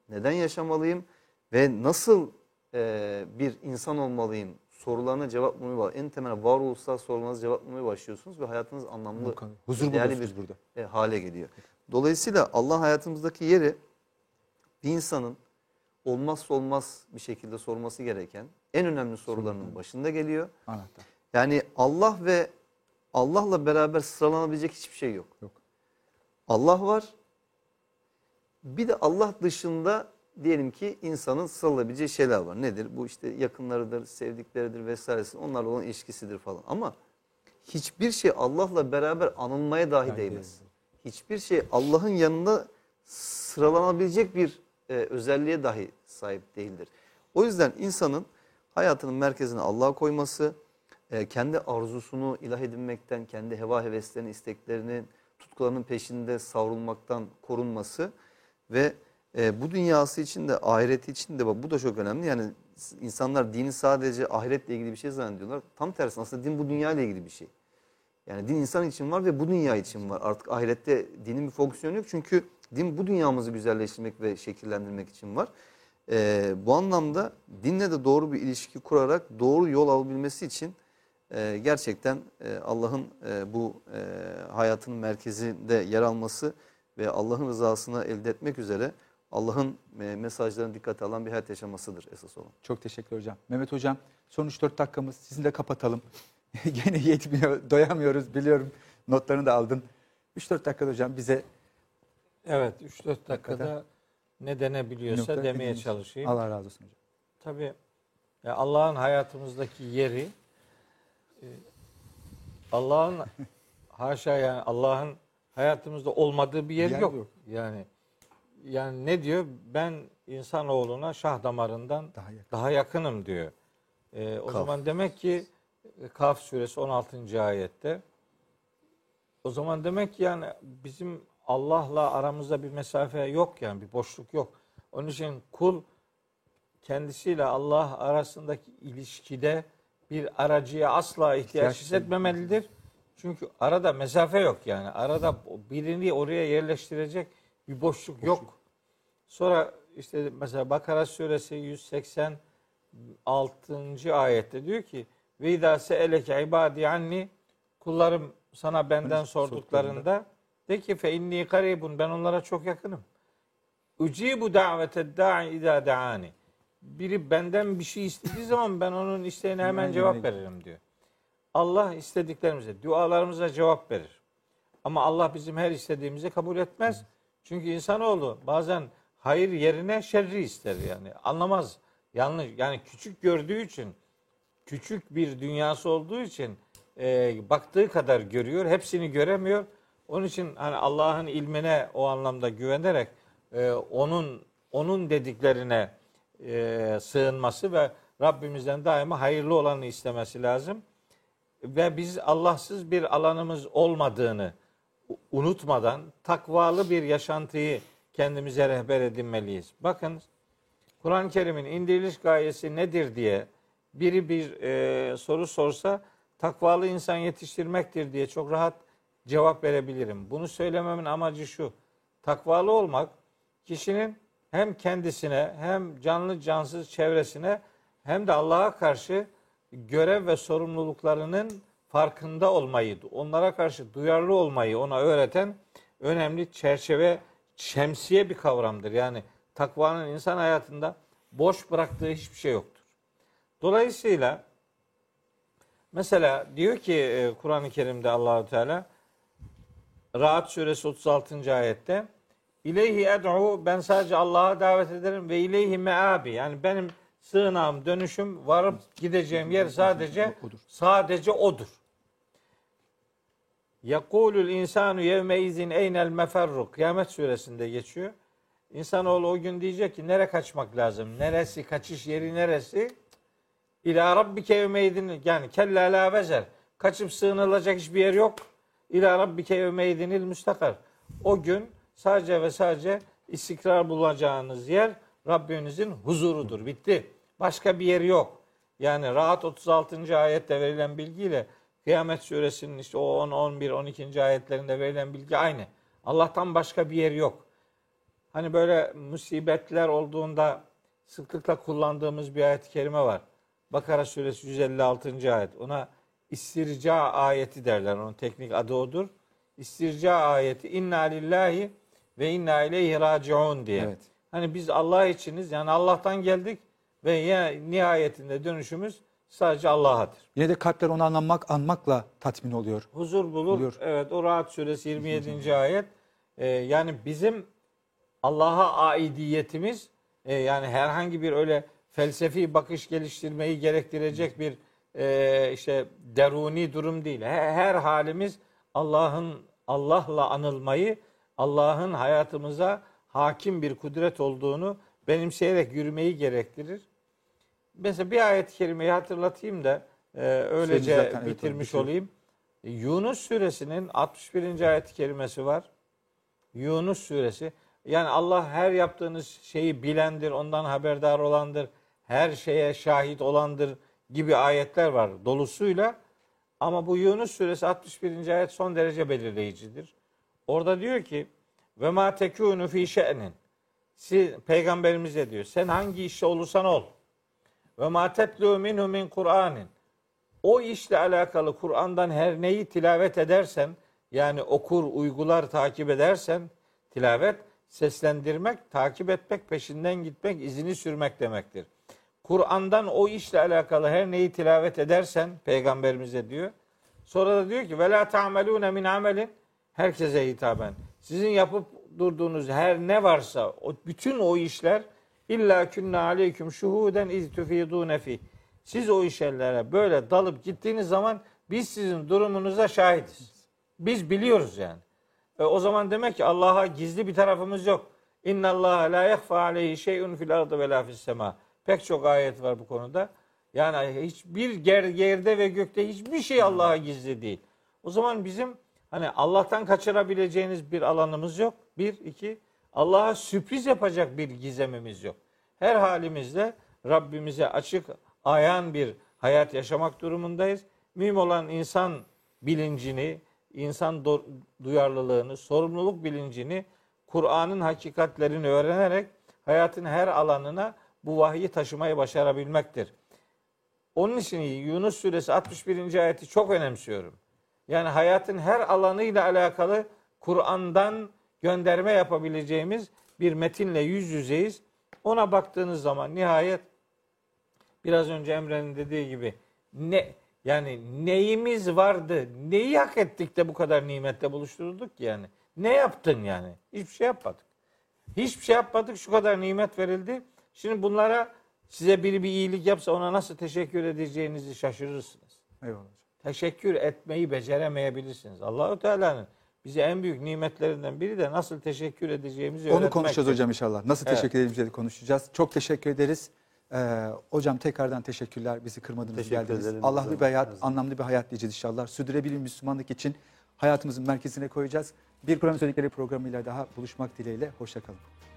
Neden yaşamalıyım ve nasıl e, bir insan olmalıyım sorularına cevap bulmaya başlıyorsunuz. En temel varoluşsal sorularınıza cevap bulmaya başlıyorsunuz ve hayatınız anlamlı, huzur değerli bir burada. E, hale geliyor. Dolayısıyla Allah hayatımızdaki yeri bir insanın olmazsa olmaz bir şekilde sorması gereken en önemli sorularının başında geliyor. Anahtar. Yani Allah ve Allah'la beraber sıralanabilecek hiçbir şey yok. Yok. Allah var. Bir de Allah dışında diyelim ki insanın sarılabileceği şeyler var. Nedir? Bu işte yakınlarıdır, sevdikleridir vesairesi. Onlarla olan ilişkisidir falan. Ama hiçbir şey Allah'la beraber anılmaya dahi yani değmez. Değildir. Hiçbir şey Allah'ın yanında sıralanabilecek bir e, özelliğe dahi sahip değildir. O yüzden insanın hayatının merkezine Allah'a koyması, e, kendi arzusunu ilah edinmekten, kendi heva heveslerini, isteklerinin, tutkularının peşinde savrulmaktan korunması... Ve e, bu dünyası için de ahireti için de bu da çok önemli. Yani insanlar dini sadece ahiretle ilgili bir şey zannediyorlar. Tam tersi aslında din bu dünyayla ilgili bir şey. Yani din insan için var ve bu dünya için var. Artık ahirette dinin bir fonksiyonu yok. Çünkü din bu dünyamızı güzelleştirmek ve şekillendirmek için var. E, bu anlamda dinle de doğru bir ilişki kurarak doğru yol alabilmesi için e, gerçekten e, Allah'ın e, bu e, hayatının merkezinde yer alması ve Allah'ın rızasını elde etmek üzere Allah'ın mesajlarını dikkate alan bir hayat yaşamasıdır esas olan. Çok teşekkür hocam. Mehmet hocam son üç dört dakikamız sizinle kapatalım. Gene yetmiyor, doyamıyoruz biliyorum. Notlarını da aldın. üç dört dakikada hocam bize... Evet üç dört dakikada, dakikada ne denebiliyorsa demeye ediniz. Çalışayım. Allah razı olsun hocam. Tabii Allah'ın hayatımızdaki yeri Allah'ın haşa yani Allah'ın hayatımızda olmadığı bir yer, yer yok. yok. Yani yani ne diyor? Ben insanoğluna şah damarından daha, yakın. daha yakınım diyor. Ee, o Kaf. zaman demek ki Kaf suresi on altıncı ayette. O zaman demek ki yani bizim Allah'la aramızda bir mesafe yok, yani bir boşluk yok. Onun için kul kendisiyle Allah arasındaki ilişkide bir aracıya asla ihtiyaç hissetmemelidir. Çünkü arada mesafe yok yani. Arada birini oraya yerleştirecek bir boşluk, boşluk. yok. Sonra işte mesela Bakara suresi yüz seksen altıncı ayette diyor ki ve idâ se'eleke ibâdî annî, kullarım sana benden sorduklarında de ki fe inni karibun, ben onlara çok yakınım. Ucibu da'vete da'i idâ da'ani. Biri benden bir şey istediği zaman ben onun isteğine hemen cevap veririm diyor. Allah istediklerimize, dualarımıza cevap verir. Ama Allah bizim her istediğimizi kabul etmez. Çünkü insanoğlu bazen hayır yerine şerri ister yani. Anlamaz. Yanlış. Yani küçük gördüğü için, küçük bir dünyası olduğu için e, baktığı kadar görüyor. Hepsini göremiyor. Onun için hani Allah'ın ilmine o anlamda güvenerek e, onun onun dediklerine E, sığınması ve Rabbimizden daima hayırlı olanı istemesi lazım. Ve biz Allahsız bir alanımız olmadığını unutmadan takvalı bir yaşantıyı kendimize rehber edinmeliyiz. Bakın Kur'an-ı Kerim'in indiriliş gayesi nedir diye biri bir e, soru sorsa takvalı insan yetiştirmektir diye çok rahat cevap verebilirim. Bunu söylememin amacı şu: takvalı olmak kişinin hem kendisine, hem canlı cansız çevresine, hem de Allah'a karşı görev ve sorumluluklarının farkında olmayı, onlara karşı duyarlı olmayı ona öğreten önemli çerçeve, şemsiye bir kavramdır. Yani takvanın insan hayatında boş bıraktığı hiçbir şey yoktur. Dolayısıyla mesela diyor ki Kur'an-ı Kerim'de Allahu Teala Ra'd suresi otuz altıncı ayette İleyhi ed'u, ben sadece Allah'a davet ederim ve ileyhi me'abi, yani benim sığınağım, dönüşüm, varıp gideceğim yer sadece sadece odur. Yekulul insanu yevme izin eynel meferru, Kıyamet suresinde geçiyor. İnsanoğlu o gün diyecek ki nereye kaçmak lazım? Neresi kaçış yeri, neresi? İlâ rabbike yevme izin, yani kella la vezer. Kaçıp sığınılacak hiçbir yer yok. İlâ rabbike yevme izinil müstakar. O gün sadece ve sadece istikrar bulacağınız yer Rabbinizin huzurudur. Bitti. Başka bir yeri yok. Yani Rahat otuz altıncı ayette verilen bilgiyle Kıyamet suresinin işte o on, on bir, on iki. ayetlerinde verilen bilgi aynı. Allah'tan başka bir yeri yok. Hani böyle musibetler olduğunda sıklıkla kullandığımız bir ayet-i kerime var. Bakara suresi yüz elli altıncı ayet. Ona istirca ayeti derler. Onun teknik adı odur. İstirca ayeti inna lillahi ve inna ileyhi raciun diye. Evet. Hani biz Allah içiniz, yani Allah'tan geldik ve nihayetinde dönüşümüz sadece Allah'adır. Yine de kalpler onu anlamak, anmakla tatmin oluyor. Huzur bulur. Oluyor. Evet, o Ra'd suresi yirmi yedinci ayet. Ee, yani bizim Allah'a aidiyetimiz e, yani herhangi bir öyle felsefi bakış geliştirmeyi gerektirecek bir e, işte deruni durum değil. Her, her halimiz Allah'ın Allah'la anılmayı, Allah'ın hayatımıza hakim bir kudret olduğunu benimseyerek yürümeyi gerektirir. Mesela bir ayet-i kerimeyi hatırlatayım da e, öylece bitirmiş olayım. Yunus suresinin altmış birinci ayet-i kerimesi var. Yunus suresi. Yani Allah her yaptığınız şeyi bilendir, ondan haberdar olandır, her şeye şahit olandır gibi ayetler var dolusuyla. Ama bu Yunus suresi altmış birinci ayet son derece belirleyicidir. Orada diyor ki ve ma tekûnü fî şe'nin, peygamberimize diyor sen hangi işte olursan ol, ve ma tetlû minhu min Kur'anin, o işle alakalı Kur'an'dan her neyi tilavet edersen, yani okur, uygular, takip edersen, tilavet seslendirmek, takip etmek, peşinden gitmek, izini sürmek demektir. Kur'an'dan o işle alakalı her neyi tilavet edersen peygamberimize diyor. Sonra da diyor ki ve la ta'melûne min amelin, herkese hitaben. Sizin yapıp durduğunuz her ne varsa o, bütün o işler illa künnâ aleyküm şuhûden iz tufîdûne fîh. Siz o işlere böyle dalıp gittiğiniz zaman Biz sizin durumunuza şahidiz. Biz biliyoruz yani. E, o zaman demek ki Allah'a gizli bir tarafımız yok. İnna Allah la yahfa aleyhi şey'un fil ardı ve la fis sema. Pek çok ayet var bu konuda. Yani hiçbir yerde ve gökte hiçbir şey Allah'a gizli değil. O zaman bizim hani Allah'tan kaçırabileceğiniz bir alanımız yok. Bir, iki, Allah'a sürpriz yapacak bir gizemimiz yok. Her halimizde Rabbimize açık, ayan bir hayat yaşamak durumundayız. Mühim olan insan bilincini, insan duyarlılığını, sorumluluk bilincini, Kur'an'ın hakikatlerini öğrenerek hayatın her alanına bu vahyi taşımayı başarabilmektir. Onun için Yunus suresi altmış birinci ayeti çok önemsiyorum. Yani hayatın her alanıyla alakalı Kur'an'dan gönderme yapabileceğimiz bir metinle yüz yüzeyiz. Ona baktığınız zaman nihayet biraz önce Emre'nin dediği gibi ne yani neyimiz vardı, neyi hak ettik de bu kadar nimetle buluşturulduk ki yani. Ne yaptın yani? Hiçbir şey yapmadık. Hiçbir şey yapmadık, şu kadar nimet verildi. Şimdi bunlara size biri bir iyilik yapsa ona nasıl teşekkür edeceğinizi şaşırırsınız. Eyvallah. Teşekkür etmeyi beceremeyebilirsiniz. Allah-u Teala'nın bize en büyük nimetlerinden biri de nasıl teşekkür edeceğimizi öğretmek. Onu konuşacağız hocam inşallah. Nasıl evet. teşekkür edeceğimizi konuşacağız. Çok teşekkür ederiz. Ee, hocam tekrardan teşekkürler. Bizi kırmadınız, teşekkür geldiniz. Allah'lı bir hayat, lazım. Anlamlı bir hayat diyeceğiz inşallah. Sürdürülebilir Müslümanlık için hayatımızın merkezine koyacağız. Bir Kur'an'ın Söyledikleri programıyla daha buluşmak dileğiyle. Hoşça kalın.